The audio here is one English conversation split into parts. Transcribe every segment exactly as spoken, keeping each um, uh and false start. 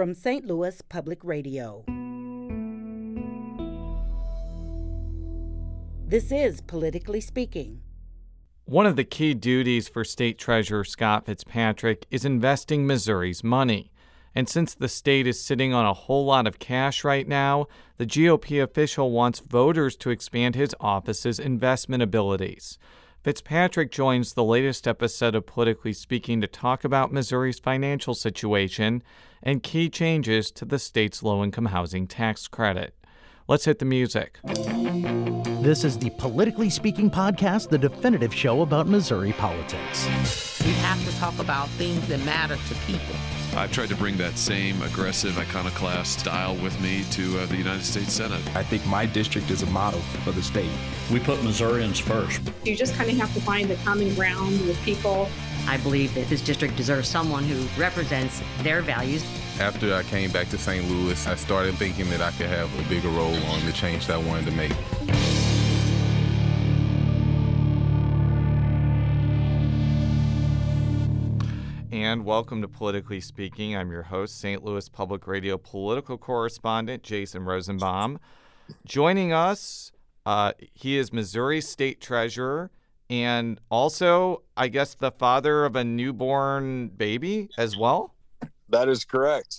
from Saint Louis Public Radio. This is Politically Speaking. One of the key duties for State Treasurer Scott Fitzpatrick is investing Missouri's money. And since the state is sitting on a whole lot of cash right now, the G O P official wants voters to expand his office's investment abilities. Fitzpatrick joins the latest episode of Politically Speaking to talk about Missouri's financial situation and key changes to the state's low-income housing tax credit. Let's hit the music. This is the Politically Speaking podcast, the definitive show about Missouri politics. We have to talk about things that matter to people. I've tried to bring that same aggressive, iconoclast style with me to uh, the United States Senate. I think my district is a model for the state. We put Missourians first. You just kind of have to find the common ground with people. I believe that this district deserves someone who represents their values. After I came back to Saint Louis, I started thinking that I could have a bigger role on the change that I wanted to make. And welcome to Politically Speaking. I'm your host, Saint Louis Public Radio political correspondent Jason Rosenbaum. Joining us, uh, he is Missouri State Treasurer and also, I guess, the father of a newborn baby as well? That is correct.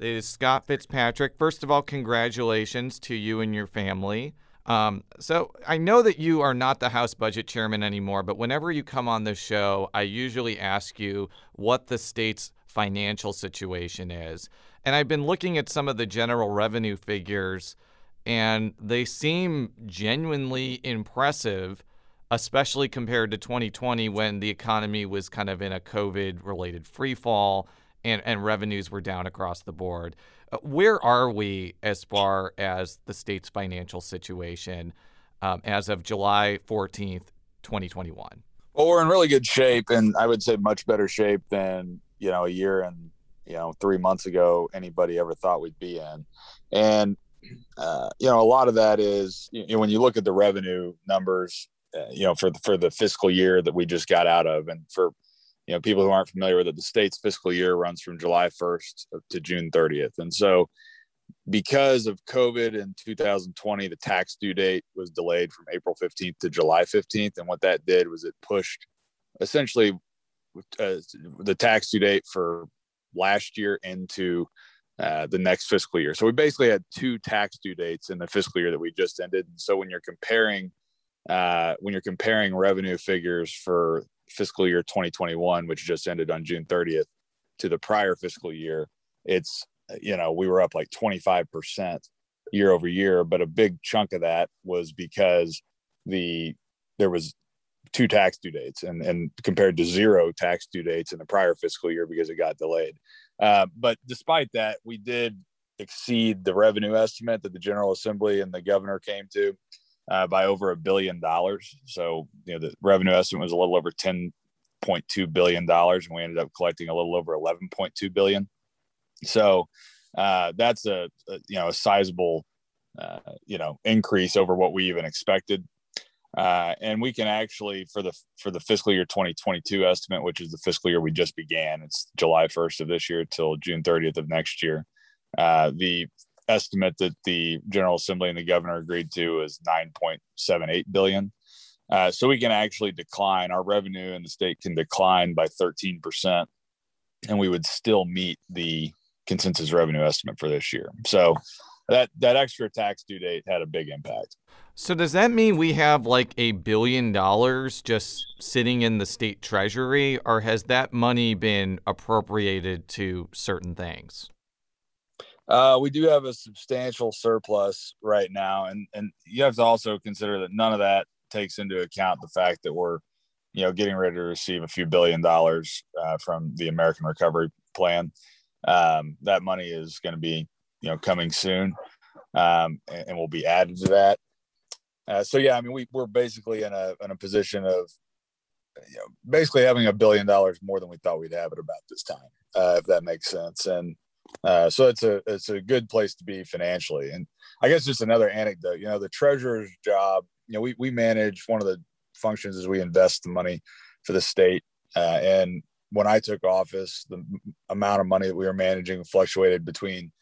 It is Scott Fitzpatrick. First of all, congratulations to you and your family. Um, so I know that you are not the House Budget Chairman anymore, but whenever you come on this show, I usually ask you what the state's financial situation is. And I've been looking at some of the general revenue figures, and they seem genuinely impressive, especially compared to twenty twenty when the economy was kind of in a COVID-related freefall and, and revenues were down across the board. Where are we as far as the state's financial situation um, as of July fourteenth, twenty twenty-one? Well, we're in really good shape, and I would say much better shape than, you know, a year and, you know, three months ago anybody ever thought we'd be in. And, uh, you know, a lot of that is, you know, when you look at the revenue numbers, uh, you know, for the, for the fiscal year that we just got out of, and for you know, people who aren't familiar with it, the state's fiscal year runs from July first to June thirtieth. And so because of COVID in two thousand twenty, the tax due date was delayed from April fifteenth to July fifteenth. And what that did was it pushed essentially uh, the tax due date for last year into uh, the next fiscal year. So we basically had two tax due dates in the fiscal year that we just ended. And so when you're comparing, uh, when you're comparing revenue figures for fiscal year twenty twenty-one, which just ended on June thirtieth, to the prior fiscal year, it's, you know, we were up like twenty-five percent year over year, but a big chunk of that was because the there was two tax due dates and, and compared to zero tax due dates in the prior fiscal year because it got delayed. Uh, but despite that, we did exceed the revenue estimate that the General Assembly and the governor came to. Uh, by over a billion dollars. So, you know, the revenue estimate was a little over ten point two billion dollars, and we ended up collecting a little over eleven point two billion dollars. So uh, that's a, a, you know, a sizable, uh, you know, increase over what we even expected. Uh, and we can actually, for the, for the fiscal year twenty twenty-two estimate, which is the fiscal year we just began, it's July first of this year till June thirtieth of next year. Uh, the estimate that the General Assembly and the governor agreed to is nine point seven eight billion dollars. Uh, so we can actually decline, our revenue in the state can decline by thirteen percent, and we would still meet the consensus revenue estimate for this year. So that, that extra tax due date had a big impact. So does that mean we have like a billion dollars just sitting in the state treasury, or has that money been appropriated to certain things? Uh, we do have a substantial surplus right now. And, and you have to also consider that none of that takes into account the fact that we're, you know, getting ready to receive a few billion dollars uh, from the American Recovery Plan. Um, that money is going to be, you know, coming soon um, and, and will be added to that. Uh, so, yeah, I mean, we, we're basically in a, in a position of, you know, basically having a billion dollars more than we thought we'd have at about this time, uh, if that makes sense. And, Uh, so it's a it's a good place to be financially. And I guess just another anecdote, you know, the treasurer's job, you know, we, we manage, one of the functions is we invest the money for the state. Uh, and when I took office, the amount of money that we were managing fluctuated between,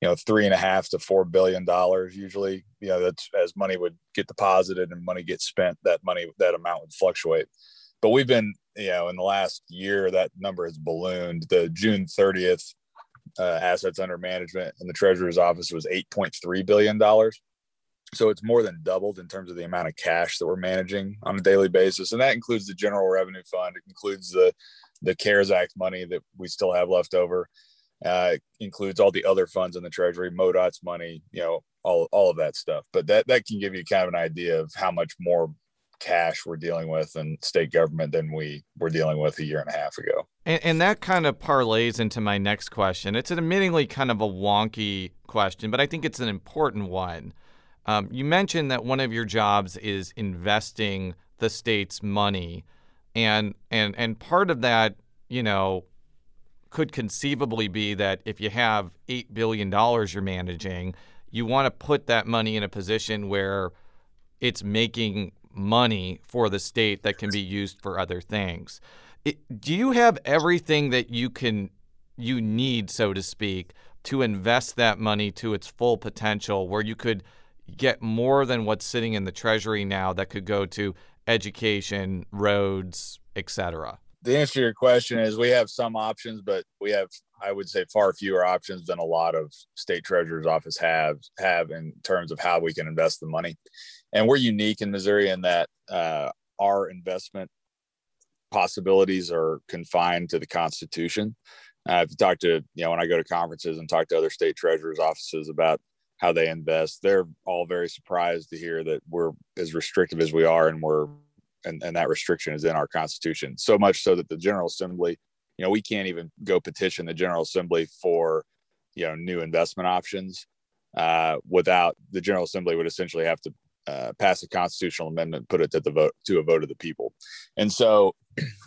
you know, three and a half to four billion dollars. Usually, you know, that's as money would get deposited and money gets spent, that money, that amount would fluctuate. But we've been, you know, in the last year, that number has ballooned. The June thirtieth uh, assets under management in the treasurer's office was eight point three billion dollars. So it's more than doubled in terms of the amount of cash that we're managing on a daily basis. And that includes the General Revenue Fund. It includes the, the CARES Act money that we still have left over. Uh, it includes all the other funds in the Treasury, MoDOT's money, you know, all, all of that stuff. But that, that can give you kind of an idea of how much more cash we're dealing with in state government than we were dealing with a year and a half ago. And, and that kind of parlays into my next question. It's an admittedly kind of a wonky question, but I think it's an important one. Um, you mentioned that one of your jobs is investing the state's money, and and and part of that, you know, could conceivably be that if you have eight billion dollars you're managing, you want to put that money in a position where it's making money for the state that can be used for other things. It, do you have everything that you can, you need, so to speak, to invest that money to its full potential, where you could get more than what's sitting in the Treasury now that could go to education, roads, et cetera? The answer to your question is we have some options, but we have, I would say, far fewer options than a lot of state treasurer's office have have in terms of how we can invest the money. And we're unique in Missouri in that uh, our investment possibilities are confined to the Constitution. Uh, if you talk to, you know, when I go to conferences and talk to other state treasurer's offices about how they invest, they're all very surprised to hear that we're as restrictive as we are, and we're, and, and that restriction is in our Constitution. So much so that the General Assembly, you know, we can't even go petition the General Assembly for, you know, new investment options uh, without, the General Assembly would essentially have to Uh, pass a constitutional amendment, put it to the vote, to a vote of the people, and so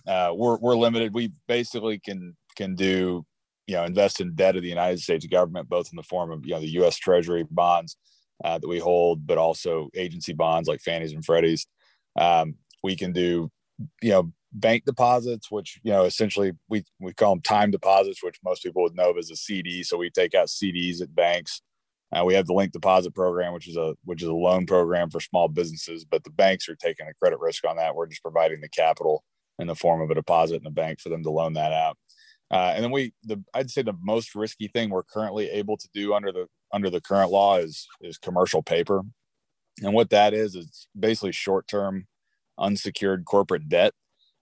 uh, we're we're limited. We basically can can do, you know, invest in debt of the United States government, both in the form of, you know, the U S. Treasury bonds uh, that we hold, but also agency bonds like Fannie's and Freddie's. Um, we can do, you know, bank deposits, which, you know, essentially we we call them time deposits, which most people would know of as a C D. So we take out C Ds at banks. Uh, we have the link deposit program, which is a which is a loan program for small businesses, but the banks are taking a credit risk on that. We're just providing the capital in the form of a deposit in the bank for them to loan that out. Uh, and then we, the I'd say the most risky thing we're currently able to do under the under the current law is is commercial paper, and what that is is basically short term unsecured corporate debt,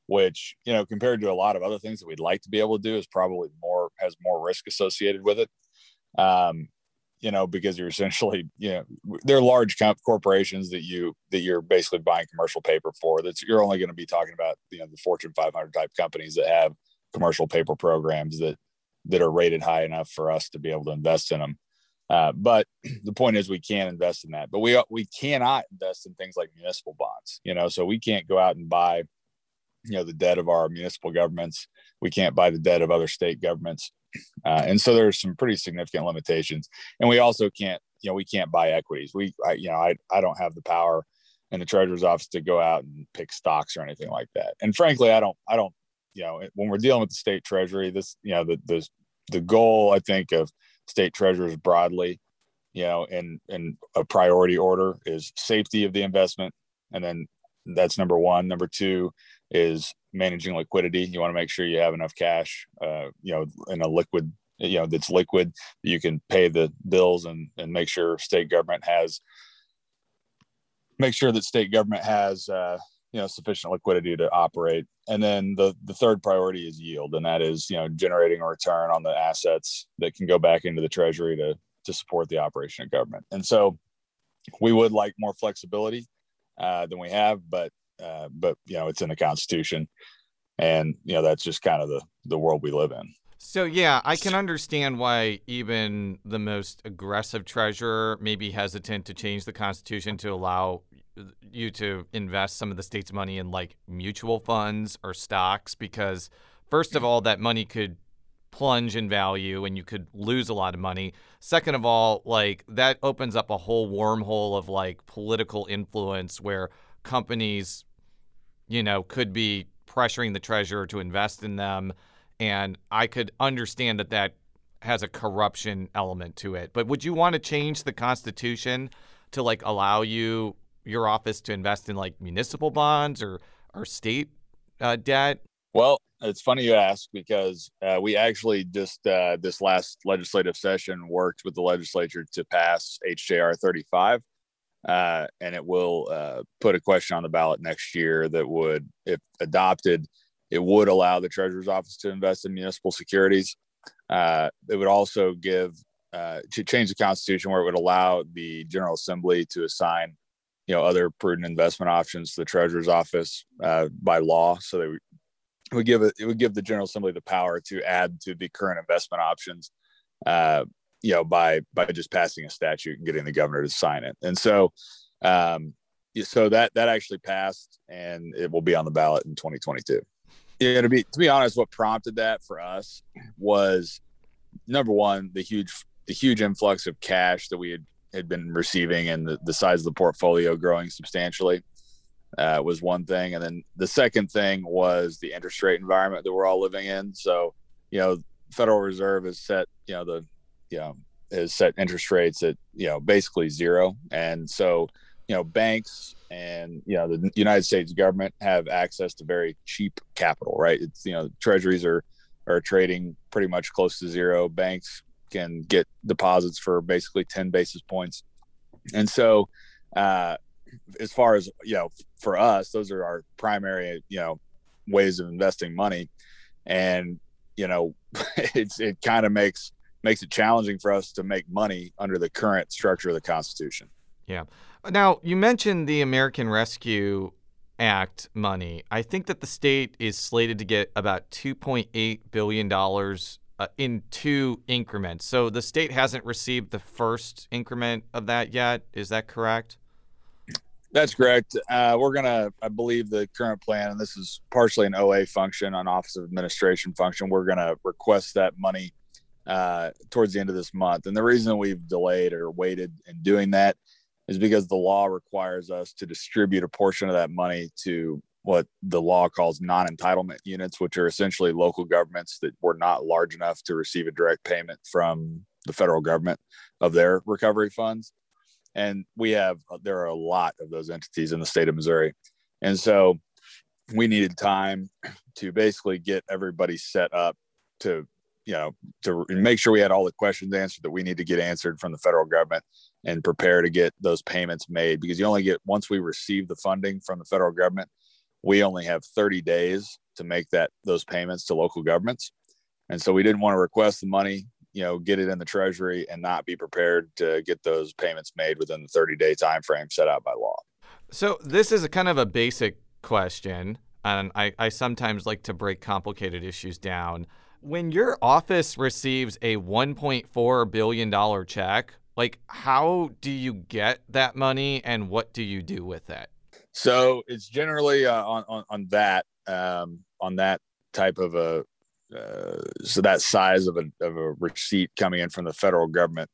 which, you know, compared to a lot of other things that we'd like to be able to do, is probably more has more risk associated with it. Um, You know, because you're essentially, you know, they're large comp corporations that you that you're basically buying commercial paper for. That's, you're only going to be talking about, you know, the Fortune five hundred type companies that have commercial paper programs that that are rated high enough for us to be able to invest in them. Uh, but the point is, we can invest in that, but we we cannot invest in things like municipal bonds. You know, so we can't go out and buy, you know, the debt of our municipal governments. We can't buy the debt of other state governments. Uh, and so there's some pretty significant limitations, and we also can't, you know, we can't buy equities. We, I, you know, I, I don't have the power in the treasurer's office to go out and pick stocks or anything like that. And frankly, I don't, I don't, you know, when we're dealing with the state treasury, this, you know, the, the, the goal, I think, of state treasurers broadly, you know, in, in a priority order, is safety of the investment. And then that's number one. Number two is managing liquidity. You want to make sure you have enough cash, uh, you know, in a liquid, you know, that's liquid, you can pay the bills, and, and make sure state government has, make sure that state government has, uh, you know, sufficient liquidity to operate. And then the, the third priority is yield. And that is, you know, generating a return on the assets that can go back into the treasury to, to support the operation of government. And so we would like more flexibility uh, than we have, but Uh, but, you know, it's in the Constitution, and, you know, that's just kind of the, the world we live in. So, yeah, I can understand why even the most aggressive treasurer may be hesitant to change the Constitution to allow you to invest some of the state's money in, like, mutual funds or stocks, because, first of all, that money could plunge in value and you could lose a lot of money. Second of all, like, that opens up a whole wormhole of, like, political influence where companies, you know, could be pressuring the treasurer to invest in them. And I could understand that that has a corruption element to it. But would you want to change the Constitution to, like, allow you, your office, to invest in, like, municipal bonds or, or state uh, debt? Well, it's funny you ask, because uh, we actually just uh, this last legislative session worked with the legislature to pass H J R thirty-five. Uh, and it will uh, put a question on the ballot next year that would, if adopted, it would allow the treasurer's office to invest in municipal securities. Uh, it would also give uh, to change the Constitution where it would allow the General Assembly to assign, you know, other prudent investment options to the treasurer's office uh, by law. So they would, it would give it, it would give the General Assembly the power to add to the current investment options, uh, you know, by by just passing a statute and getting the governor to sign it. And so, um, so that that actually passed, and it will be on the ballot in twenty twenty-two. Yeah, to be to be honest, what prompted that for us was, number one, the huge the huge influx of cash that we had, had been receiving, and the, the size of the portfolio growing substantially uh, was one thing. And then the second thing was the interest rate environment that we're all living in. So, you know, Federal Reserve has set, you know, the you know has set interest rates at, you know, basically zero. And so, you know, banks and, you know, the United States government have access to very cheap capital, right? It's, you know, treasuries are, are trading pretty much close to zero. Banks can get deposits for basically ten basis points. And so, uh, as far as, you know, for us, those are our primary, you know, ways of investing money. And, you know, it's, it kind of makes, makes it challenging for us to make money under the current structure of the Constitution. Yeah. Now, you mentioned the American Rescue Act money. I think that the state is slated to get about two point eight billion dollars uh, in two increments. So the state hasn't received the first increment of that yet. Is that correct? That's correct. Uh, we're going to, I believe the current plan, and this is partially an O A function, an Office of Administration function, we're going to request that money uh, towards the end of this month. And the reason we've delayed or waited in doing that is because the law requires us to distribute a portion of that money to what the law calls non-entitlement units, which are essentially local governments that were not large enough to receive a direct payment from the federal government of their recovery funds. And we have, there are a lot of those entities in the state of Missouri. And so we needed time to basically get everybody set up to, you know, to make sure we had all the questions answered that we need to get answered from the federal government, and prepare to get those payments made, because you only get, once we receive the funding from the federal government, we only have thirty days to make that, those payments to local governments. And so we didn't want to request the money, you know, get it in the treasury and not be prepared to get those payments made within the thirty day time frame set out by law. So this is a kind of a basic question, and I, I sometimes like to break complicated issues down. When your office receives a one point four billion dollars check, like, how do you get that money and what do you do with it? So it's generally uh, on, on, on that, um, on that type of a, uh, so that size of a, of a receipt coming in from the federal government,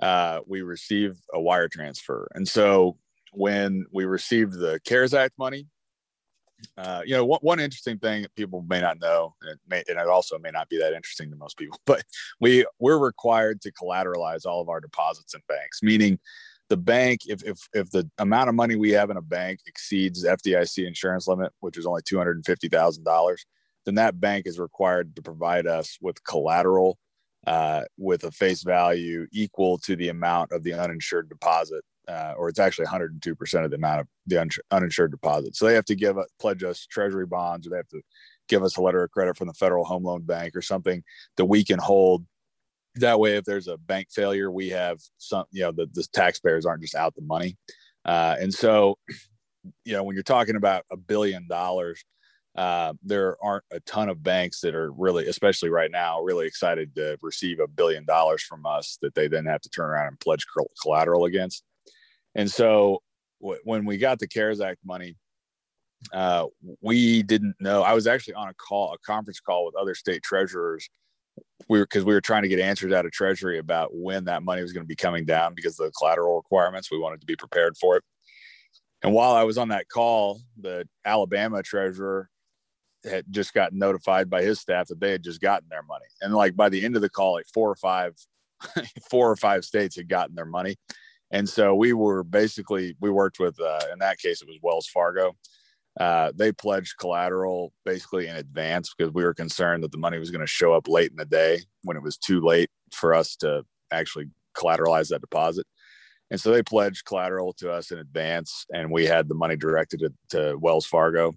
uh, we receive a wire transfer. And so when we received the CARES Act money, uh, you know, one, one interesting thing that people may not know, and it, may, and it also may not be that interesting to most people, but we we're required to collateralize all of our deposits in banks, meaning the bank, if, if, if the amount of money we have in a bank exceeds F D I C insurance limit, which is only two hundred fifty thousand dollars, then that bank is required to provide us with collateral, uh, with a face value equal to the amount of the uninsured deposit. Uh, or it's actually one hundred two percent of the amount of the un- uninsured deposit. So they have to give a, pledge us treasury bonds, or they have to give us a letter of credit from the Federal Home Loan Bank or something that we can hold. That way, if there's a bank failure, we have some, you know, the, the taxpayers aren't just out the money. Uh, and so, you know, when you're talking about a billion dollars, uh, there aren't a ton of banks that are really, especially right now, really excited to receive a billion dollars from us that they then have to turn around and pledge collateral against. And so w- when we got the CARES Act money, uh, we didn't know. I was actually on a call, a conference call with other state treasurers. We were, because we were trying to get answers out of Treasury about when that money was going to be coming down because of the collateral requirements. We wanted to be prepared for it. And while I was on that call, the Alabama treasurer had just gotten notified by his staff that they had just gotten their money. And like by the end of the call, like four or five, four or five states had gotten their money. And so we were basically, we worked with, uh, in that case, it was Wells Fargo. Uh, they pledged collateral basically in advance because we were concerned that the money was going to show up late in the day when it was too late for us to actually collateralize that deposit. And so they pledged collateral to us in advance, and we had the money directed to, to Wells Fargo.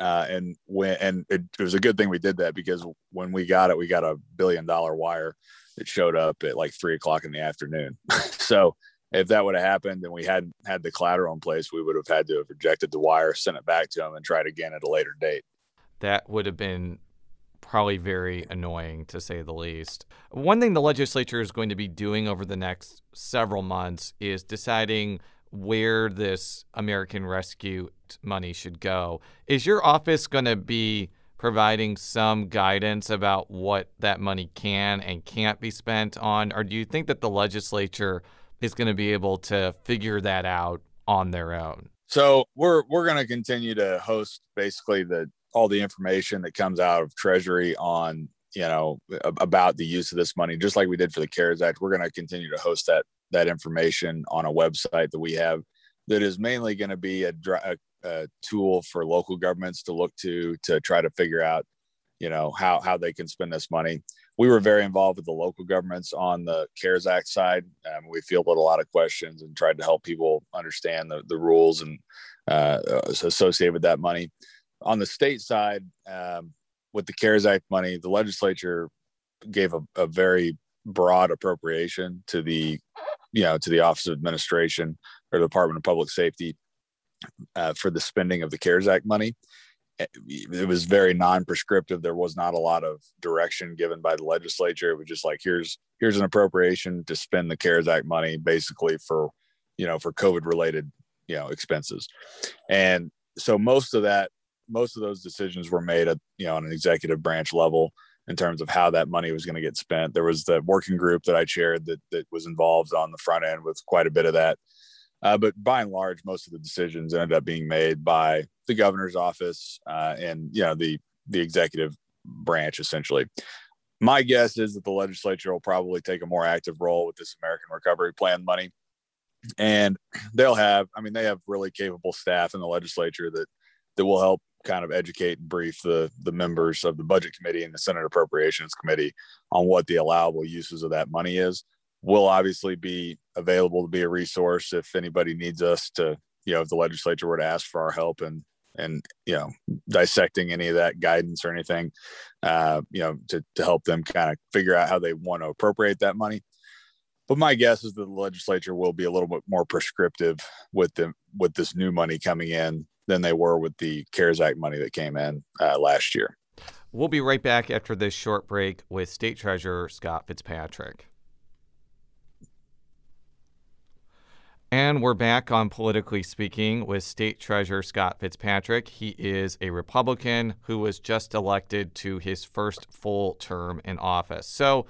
Uh, and when, and it, it was a good thing we did that, because when we got it, we got a billion dollar wire that showed up at like three o'clock in the afternoon. So if that would have happened and we hadn't had the collateral in place, we would have had to have rejected the wire, sent it back to them, and tried again at a later date. That would have been probably very annoying, to say the least. One thing the legislature is going to be doing over the next several months is deciding where this American Rescue money should go. Is your office going to be providing some guidance about what that money can and can't be spent on? Or do you think that the legislature is going to be able to figure that out on their own? So we're we're going to continue to host basically the all the information that comes out of Treasury on, you know, about the use of this money, just like we did for the CARES Act. We're going to continue to host that that information on a website that we have that is mainly going to be a, a, a tool for local governments to look to, to try to figure out, you know, how, how they can spend this money. We were very involved with the local governments on the CARES Act side. Um, we fielded a lot of questions and tried to help people understand the, the rules and uh, associated with that money. On the state side, um, with the CARES Act money, the legislature gave a, a very broad appropriation to the, you know, to the Office of Administration or the Department of Public Safety uh, for the spending of the CARES Act money. It was very non-prescriptive. There was not a lot of direction given by the legislature. It was just like, here's here's an appropriation to spend the CARES Act money, basically for, you know, for COVID-related, you know, expenses. And so most of that, most of those decisions were made at, you know, on an executive branch level in terms of how that money was going to get spent. There was the working group that I chaired that that was involved on the front end with quite a bit of that. Uh, but by and large, most of the decisions ended up being made by the governor's office uh, and, you know, the the executive branch, essentially. My guess is that the legislature will probably take a more active role with this American Recovery Plan money. And they'll have, I mean, they have really capable staff in the legislature that that will help kind of educate and brief the the members of the Budget Committee and the Senate Appropriations Committee on what the allowable uses of that money is. We'll obviously be available to be a resource if anybody needs us to, you know, if the legislature were to ask for our help and, and, you know, dissecting any of that guidance or anything, uh, you know, to, to help them kind of figure out how they want to appropriate that money. But my guess is that the legislature will be a little bit more prescriptive with the, with this new money coming in than they were with the CARES Act money that came in uh, last year. We'll be right back after this short break with State Treasurer Scott Fitzpatrick. And we're back on Politically Speaking with State Treasurer Scott Fitzpatrick. He is a Republican who was just elected to his first full term in office. So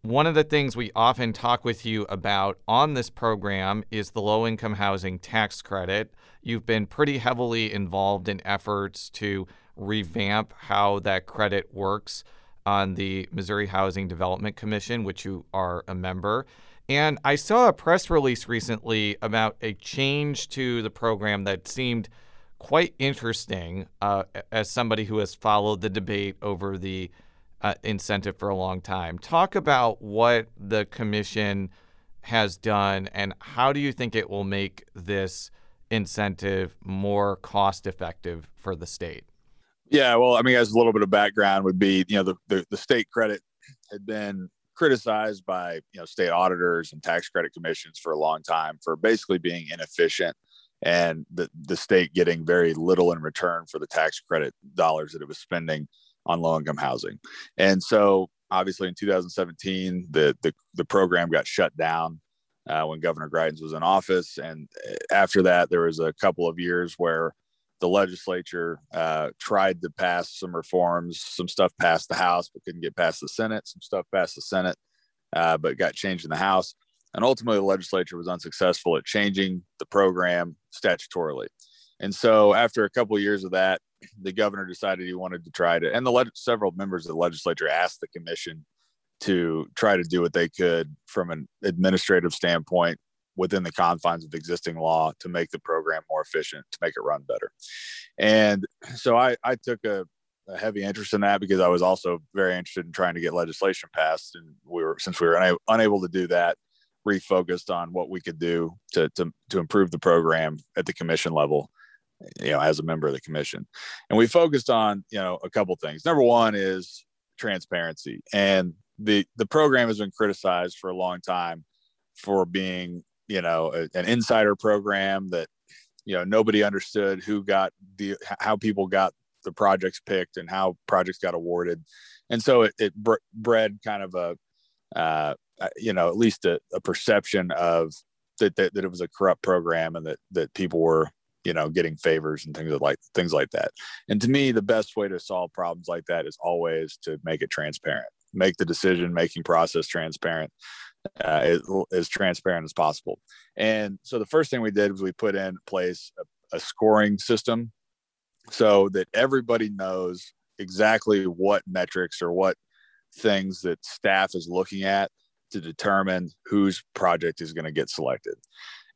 one of the things we often talk with you about on this program is the low-income housing tax credit. You've been pretty heavily involved in efforts to revamp how that credit works on the Missouri Housing Development Commission, which you are a member. And I saw a press release recently about a change to the program that seemed quite interesting uh, as somebody who has followed the debate over the uh, incentive for a long time. Talk about what the commission has done and how do you think it will make this incentive more cost effective for the state? Yeah, well, I mean, as a little bit of background would be, you know, the, the, the state credit had been criticized by, you know, state auditors and tax credit commissions for a long time for basically being inefficient and the, the state getting very little in return for the tax credit dollars that it was spending on low-income housing. And so obviously in two thousand seventeen, the the, the program got shut down uh, when Governor Greitens was in office. And after that, there was a couple of years where the legislature uh, tried to pass some reforms, some stuff passed the House, but couldn't get past the Senate, some stuff passed the Senate, uh, but got changed in the House. And ultimately, the legislature was unsuccessful at changing the program statutorily. And so after a couple of years of that, the governor decided he wanted to try to, and the le- several members of the legislature asked the commission to try to do what they could from an administrative standpoint within the confines of existing law to make the program more efficient, to make it run better. And so I, I took a, a heavy interest in that because I was also very interested in trying to get legislation passed. And we were, since we were una- unable to do that, refocused on what we could do to, to, to improve the program at the commission level, you know, as a member of the commission. And we focused on, you know, a couple things. Number one is transparency. And the, the program has been criticized for a long time for being, you know, a, an insider program that, you know, nobody understood who got the, how people got the projects picked and how projects got awarded. And so it, it br- bred kind of a, uh, you know, at least a, a perception of that, that, that it was a corrupt program and that, that people were, you know, getting favors and things like things like that. And to me, the best way to solve problems like that is always to make it transparent, make the decision-making process transparent, uh, as transparent as possible. And so the first thing we did was we put in place a, a scoring system so that everybody knows exactly what metrics or what things that staff is looking at to determine whose project is going to get selected.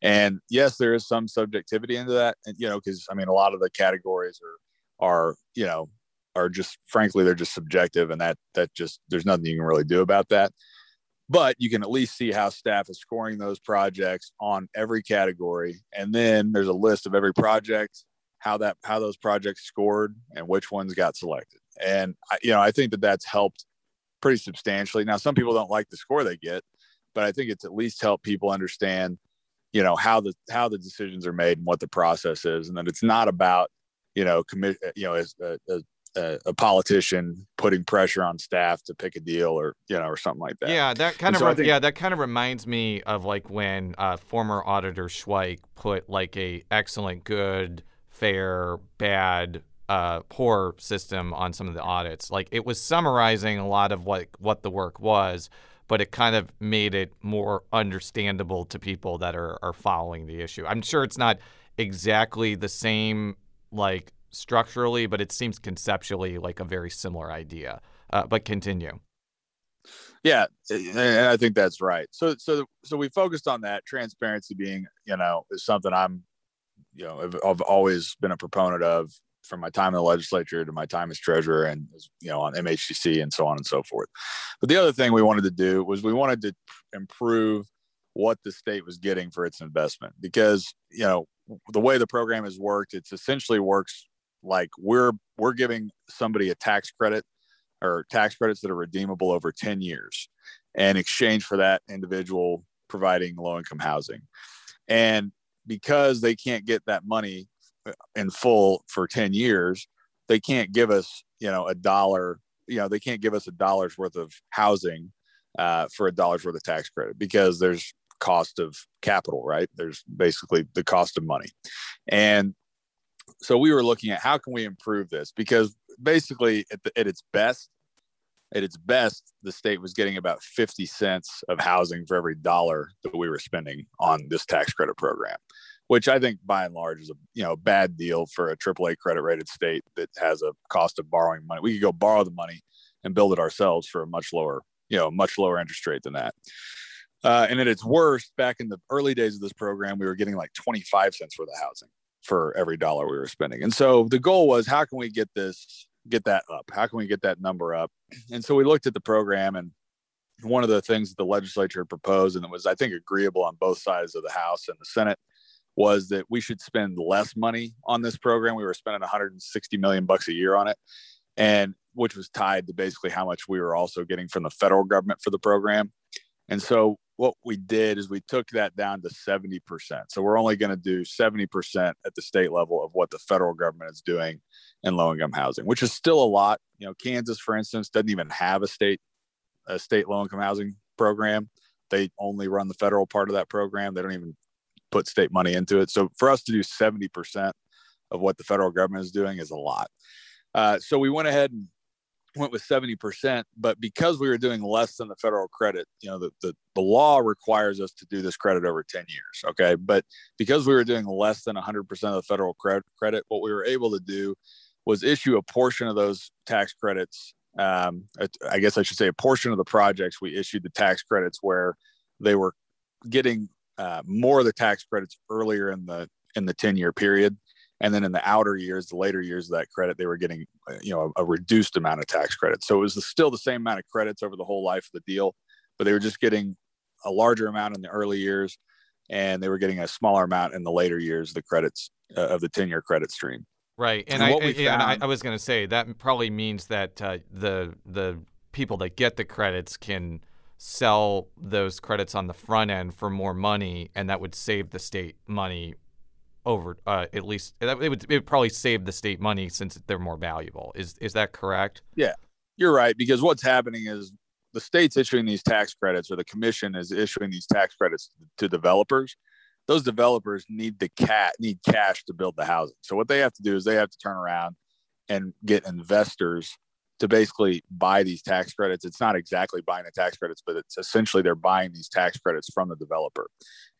And yes, there is some subjectivity into that, and, you know, because I mean, a lot of the categories are, are, you know, are just, frankly, they're just subjective, and that, that just, there's nothing you can really do about that. But you can at least see how staff is scoring those projects on every category. And then there's a list of every project, how that, how those projects scored and which ones got selected. And, you know, I think that that's helped pretty substantially. Now, some people don't like the score they get, but I think it's at least helped people understand, you know, how the, how the decisions are made and what the process is. And that it's not about, you know, commi- you know, as a, a, a politician putting pressure on staff to pick a deal or, you know, or something like that. Yeah. That kind and of, so think- yeah, that kind of reminds me of like when uh former auditor Schweik put like a excellent, good, fair, bad, uh, poor system on some of the audits. Like it was summarizing a lot of what, what the work was, but it kind of made it more understandable to people that are, are following the issue. I'm sure it's not exactly the same, like structurally, but it seems conceptually like a very similar idea. Uh, but continue. Yeah, and I think that's right. So, so, so we focused on that. Transparency being, you know, is something I'm, you know, I've, I've always been a proponent of, from my time in the legislature to my time as treasurer and, you know, on M H D C and so on and so forth. But the other thing we wanted to do was we wanted to improve what the state was getting for its investment, because, you know, the way the program has worked, it's essentially works like we're, we're giving somebody a tax credit or tax credits that are redeemable over ten years in exchange for that individual providing low-income housing. And because they can't get that money in full for ten years, they can't give us, you know, a dollar, you know, they can't give us a dollar's worth of housing uh, for a dollar's worth of tax credit, because there's cost of capital, right? There's basically the cost of money. And so we were looking at how can we improve this? Because basically at, the, at its best, at its best, the state was getting about fifty cents of housing for every dollar that we were spending on this tax credit program, which I think by and large is a, you know, bad deal for a triple A credit rated state that has a cost of borrowing money. We could go borrow the money and build it ourselves for a much lower, you know, much lower interest rate than that. Uh, and at its worst, back in the early days of this program, we were getting like twenty-five cents worth of housing for every dollar we were spending. And so the goal was, how can we get this, get that up? How can we get that number up? And so we looked at the program, and one of the things that the legislature proposed, and it was, I think, agreeable on both sides of the House and the Senate, was that we should spend less money on this program. We were spending one hundred sixty million bucks a year on it, and which was tied to basically how much we were also getting from the federal government for the program. And so what we did is we took that down to seventy percent. So we're only going to do seventy percent at the state level of what the federal government is doing in low-income housing, which is still a lot. You know, Kansas, for instance, doesn't even have a state, a state low-income housing program. They only run the federal part of that program. They don't even put state money into it. So for us to do seventy percent of what the federal government is doing is a lot. Uh, so we went ahead and went with seventy percent, but because we were doing less than the federal credit, you know, the, the, the law requires us to do this credit over ten years. Okay. But because we were doing less than one hundred percent of the federal credit, what we were able to do was issue a portion of those tax credits. Um, I guess I should say a portion of the projects we issued the tax credits where they were getting uh, more of the tax credits earlier in the in the ten-year period, and then in the outer years, the later years of that credit, they were getting you know a, a reduced amount of tax credits. So it was still the same amount of credits over the whole life of the deal, but they were just getting a larger amount in the early years, and they were getting a smaller amount in the later years of the credits uh, of the ten-year credit stream. Right, and, and, I, I, found, and I, I was going to say that probably means that uh, the the people that get the credits can sell those credits on the front end for more money, and that would save the state money over uh, at least it would, it would probably save the state money since they're more valuable. Is is that correct? Yeah, you're right, because what's happening is the state's issuing these tax credits, or the commission is issuing these tax credits to developers. Those developers need the cat need cash to build the housing. So what they have to do is they have to turn around and get investors to basically buy these tax credits. It's not exactly buying the tax credits, but it's essentially they're buying these tax credits from the developer.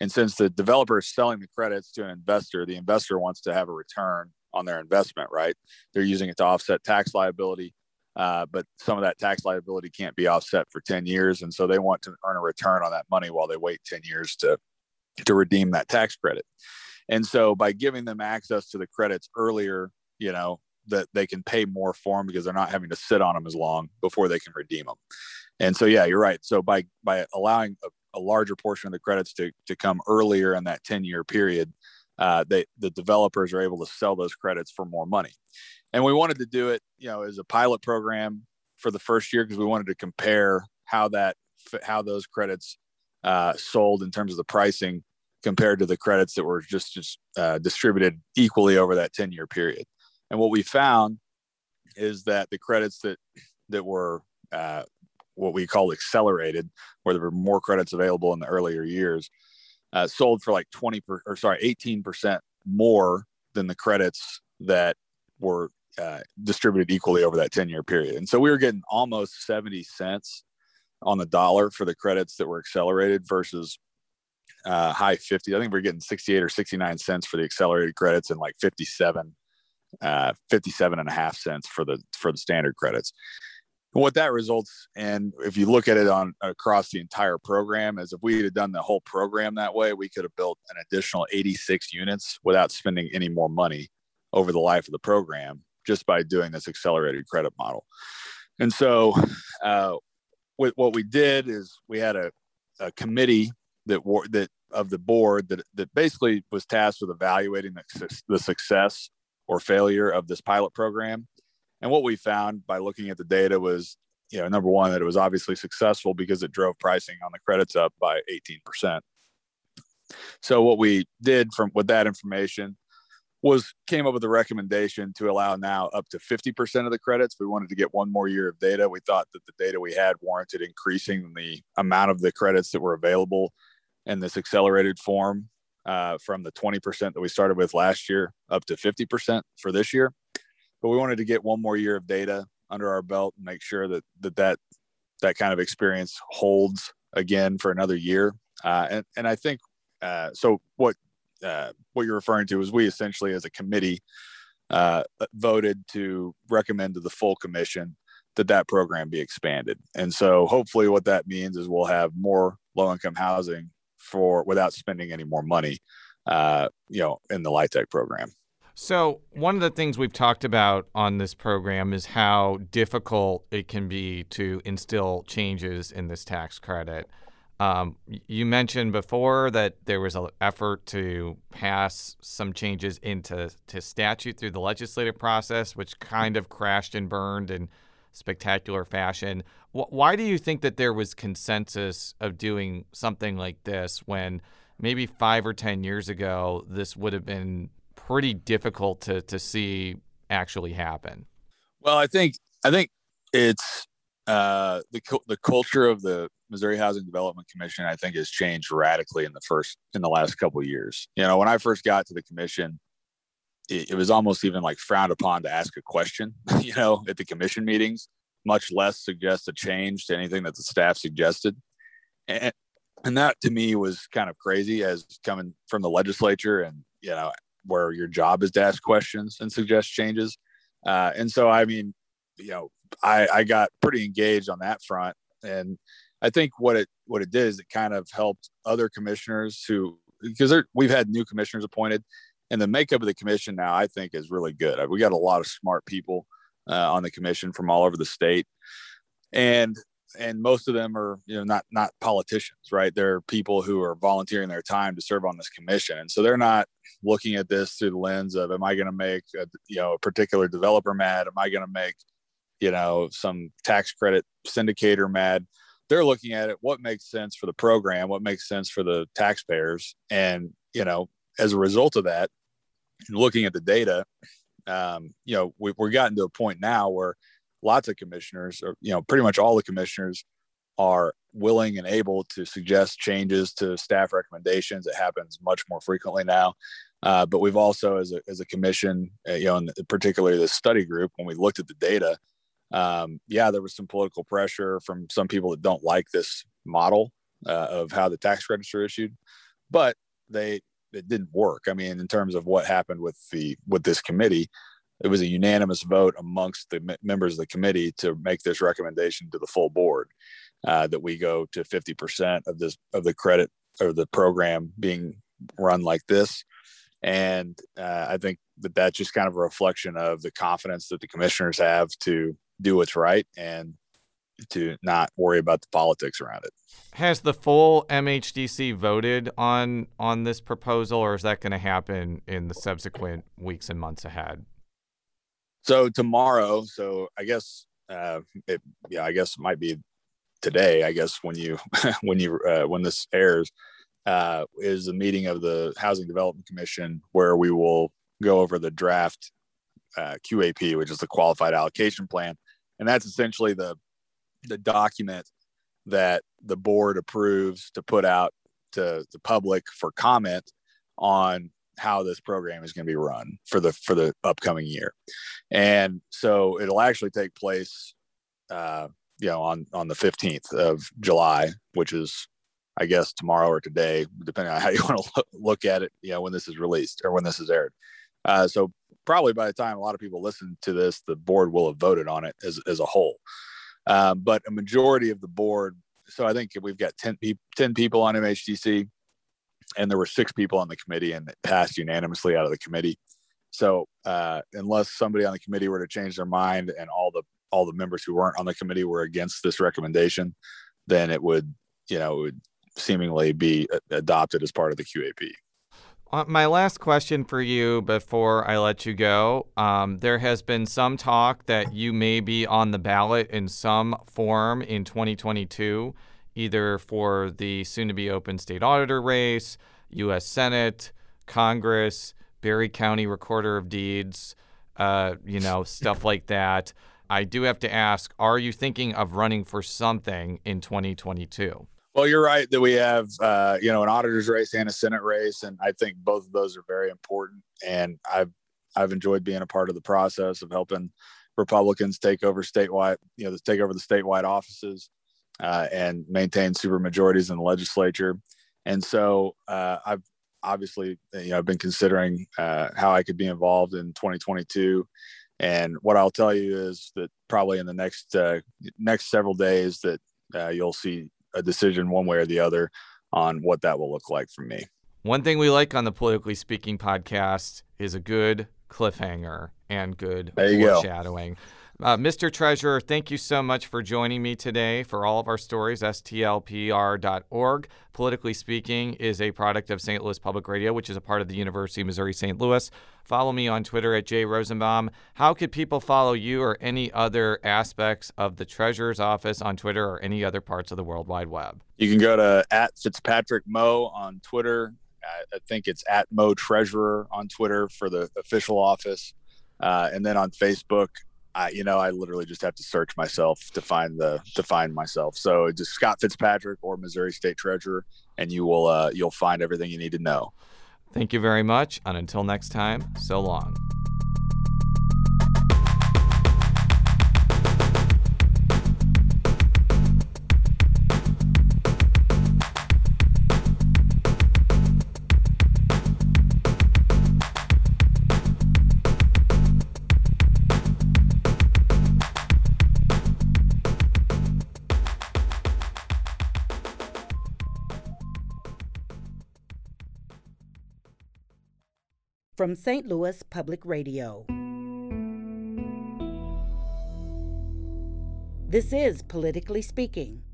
And since the developer is selling the credits to an investor, the investor wants to have a return on their investment, right? They're using it to offset tax liability, uh, but some of that tax liability can't be offset for ten years. And so they want to earn a return on that money while they wait ten years to to redeem that tax credit. And so by giving them access to the credits earlier, you know, that they can pay more for them because they're not having to sit on them as long before they can redeem them. And so, yeah, you're right. So by, by allowing a, a larger portion of the credits to, to come earlier in that ten year period, uh, they, the developers are able to sell those credits for more money. And we wanted to do it, you know, as a pilot program for the first year, because we wanted to compare how that, how those credits Uh, sold in terms of the pricing compared to the credits that were just, just uh, distributed equally over that ten year period. And what we found is that the credits that that were uh, what we call accelerated, where there were more credits available in the earlier years, uh, sold for like twenty per, or sorry, eighteen percent more than the credits that were uh, distributed equally over that ten year period. And so we were getting almost seventy cents on the dollar for the credits that were accelerated versus uh, high fifty. I think we're getting sixty-eight or sixty-nine cents for the accelerated credits and like fifty-seven, fifty-seven and a half cents for the, for the standard credits. And what that results in, if you look at it on across the entire program, is if we had done the whole program that way, we could have built an additional eighty-six units without spending any more money over the life of the program, just by doing this accelerated credit model. And so, uh, With what we did is we had a, a committee that war, that of the board that, that basically was tasked with evaluating the, the success or failure of this pilot program. And what we found by looking at the data was, you know, number one, that it was obviously successful because it drove pricing on the credits up by eighteen percent. So what we did from with that information was came up with a recommendation to allow now up to fifty percent of the credits. We wanted to get one more year of data. We thought that the data we had warranted increasing the amount of the credits that were available in this accelerated form uh, from the twenty percent that we started with last year up to fifty percent for this year. But we wanted to get one more year of data under our belt and make sure that that, that, that kind of experience holds again for another year. Uh, and, and I think, uh, so what, Uh, what you're referring to is we essentially as a committee uh, voted to recommend to the full commission that that program be expanded. And so hopefully what that means is we'll have more low-income housing for without spending any more money, uh, you know, in the LIHTC program. So one of the things we've talked about on this program is how difficult it can be to instill changes in this tax credit. Um, you mentioned before that there was an effort to pass some changes into to statute through the legislative process, which kind of crashed and burned in spectacular fashion. W- why do you think that there was consensus of doing something like this when maybe five or ten years ago this would have been pretty difficult to, to see actually happen? Well, I think I think it's uh, the the culture of the Missouri Housing Development Commission, I think, has changed radically in the first in the last couple of years. You know, when I first got to the commission, it, it was almost even like frowned upon to ask a question, you know, at the commission meetings, much less suggest a change to anything that the staff suggested. And, and that to me was kind of crazy as coming from the legislature and, you know, where your job is to ask questions and suggest changes. Uh, and so, I mean, you know, I, I got pretty engaged on that front. And I think what it, what it did is it kind of helped other commissioners who, because we've had new commissioners appointed, and the makeup of the commission now, I think, is really good. We got a lot of smart people uh, on the commission from all over the state. And, and most of them are, you know, not, not politicians, right? They're people who are volunteering their time to serve on this commission. And so they're not looking at this through the lens of, am I going to make a, you know, a particular developer mad? Am I going to make, you know, some tax credit syndicator mad? They're looking at it, what makes sense for the program, what makes sense for the taxpayers. And, you know, as a result of that, looking at the data, um, you know, we, we're gotten to a point now where lots of commissioners, or, you know, pretty much all the commissioners are willing and able to suggest changes to staff recommendations. It happens much more frequently now. Uh, but we've also, as a, as a commission, uh, you know, and particularly the study group, when we looked at the data, um, yeah, there was some political pressure from some people that don't like this model uh, of how the tax credits are issued, but they, it didn't work. I mean, in terms of what happened with the, with this committee, it was a unanimous vote amongst the members of the committee to make this recommendation to the full board uh, that we go to fifty percent of this, of the credit or the program being run like this. And uh, I think that that's just kind of a reflection of the confidence that the commissioners have to do what's right and to not worry about the politics around it. Has the full M H D C voted on, on this proposal, or is that going to happen in the subsequent weeks and months ahead? So tomorrow, so I guess, uh, it, yeah, I guess it might be today, I guess, when you, when you, uh, when this airs, uh, is a meeting of the Housing Development Commission where we will go over the draft uh, Q A P, which is the Qualified Allocation Plan. And that's essentially the, the document that the board approves to put out to the public for comment on how this program is going to be run for the, for the upcoming year. And so it'll actually take place, uh, you know, on, on the fifteenth of July, which is, I guess, tomorrow or today, depending on how you want to look at it, you know, when this is released or when this is aired. Uh, so probably by the time a lot of people listen to this, the board will have voted on it as, as a whole. Um, but a majority of the board, so I think we've got ten, ten people on M H D C, and there were six people on the committee, and it passed unanimously out of the committee. So uh, unless somebody on the committee were to change their mind and all the all the members who weren't on the committee were against this recommendation, then it would, you know, it would seemingly be adopted as part of the Q A P. My last question for you before I let you go. Um, there has been some talk that you may be on the ballot in some form in twenty twenty-two, either for the soon-to-be open state auditor race, U S Senate, Congress, Berry County Recorder of Deeds, uh, you know, stuff like that. I do have to ask, are you thinking of running for something in twenty twenty-two? Well, you're right that we have, uh, you know, an auditor's race and a Senate race, and I think both of those are very important. And I've I've enjoyed being a part of the process of helping Republicans take over statewide, you know, take over the statewide offices uh, and maintain super majorities in the legislature. And so uh, I've obviously, you know, I've been considering uh, how I could be involved in twenty twenty-two. And what I'll tell you is that probably in the next uh, next several days that uh, you'll see a decision one way or the other on what that will look like for me. One thing we like on the Politically Speaking podcast is a good cliffhanger and good foreshadowing. Uh, Mister Treasurer, thank you so much for joining me today for all of our stories, S T L P R dot org. Politically Speaking is a product of Saint Louis Public Radio, which is a part of the University of Missouri Saint Louis. Follow me on Twitter at J Rosenbaum. How could people follow you or any other aspects of the Treasurer's Office on Twitter or any other parts of the World Wide Web? You can go to at Fitzpatrick Mo on Twitter. I think it's at Mo Treasurer on Twitter for the official office. Uh, and then on Facebook, I, you know, I literally just have to search myself to find the, to find myself. So just Scott Fitzpatrick or Missouri State Treasurer, and you will, uh, you'll find everything you need to know. Thank you very much. And until next time, so long. from Saint Louis Public Radio. This is Politically Speaking.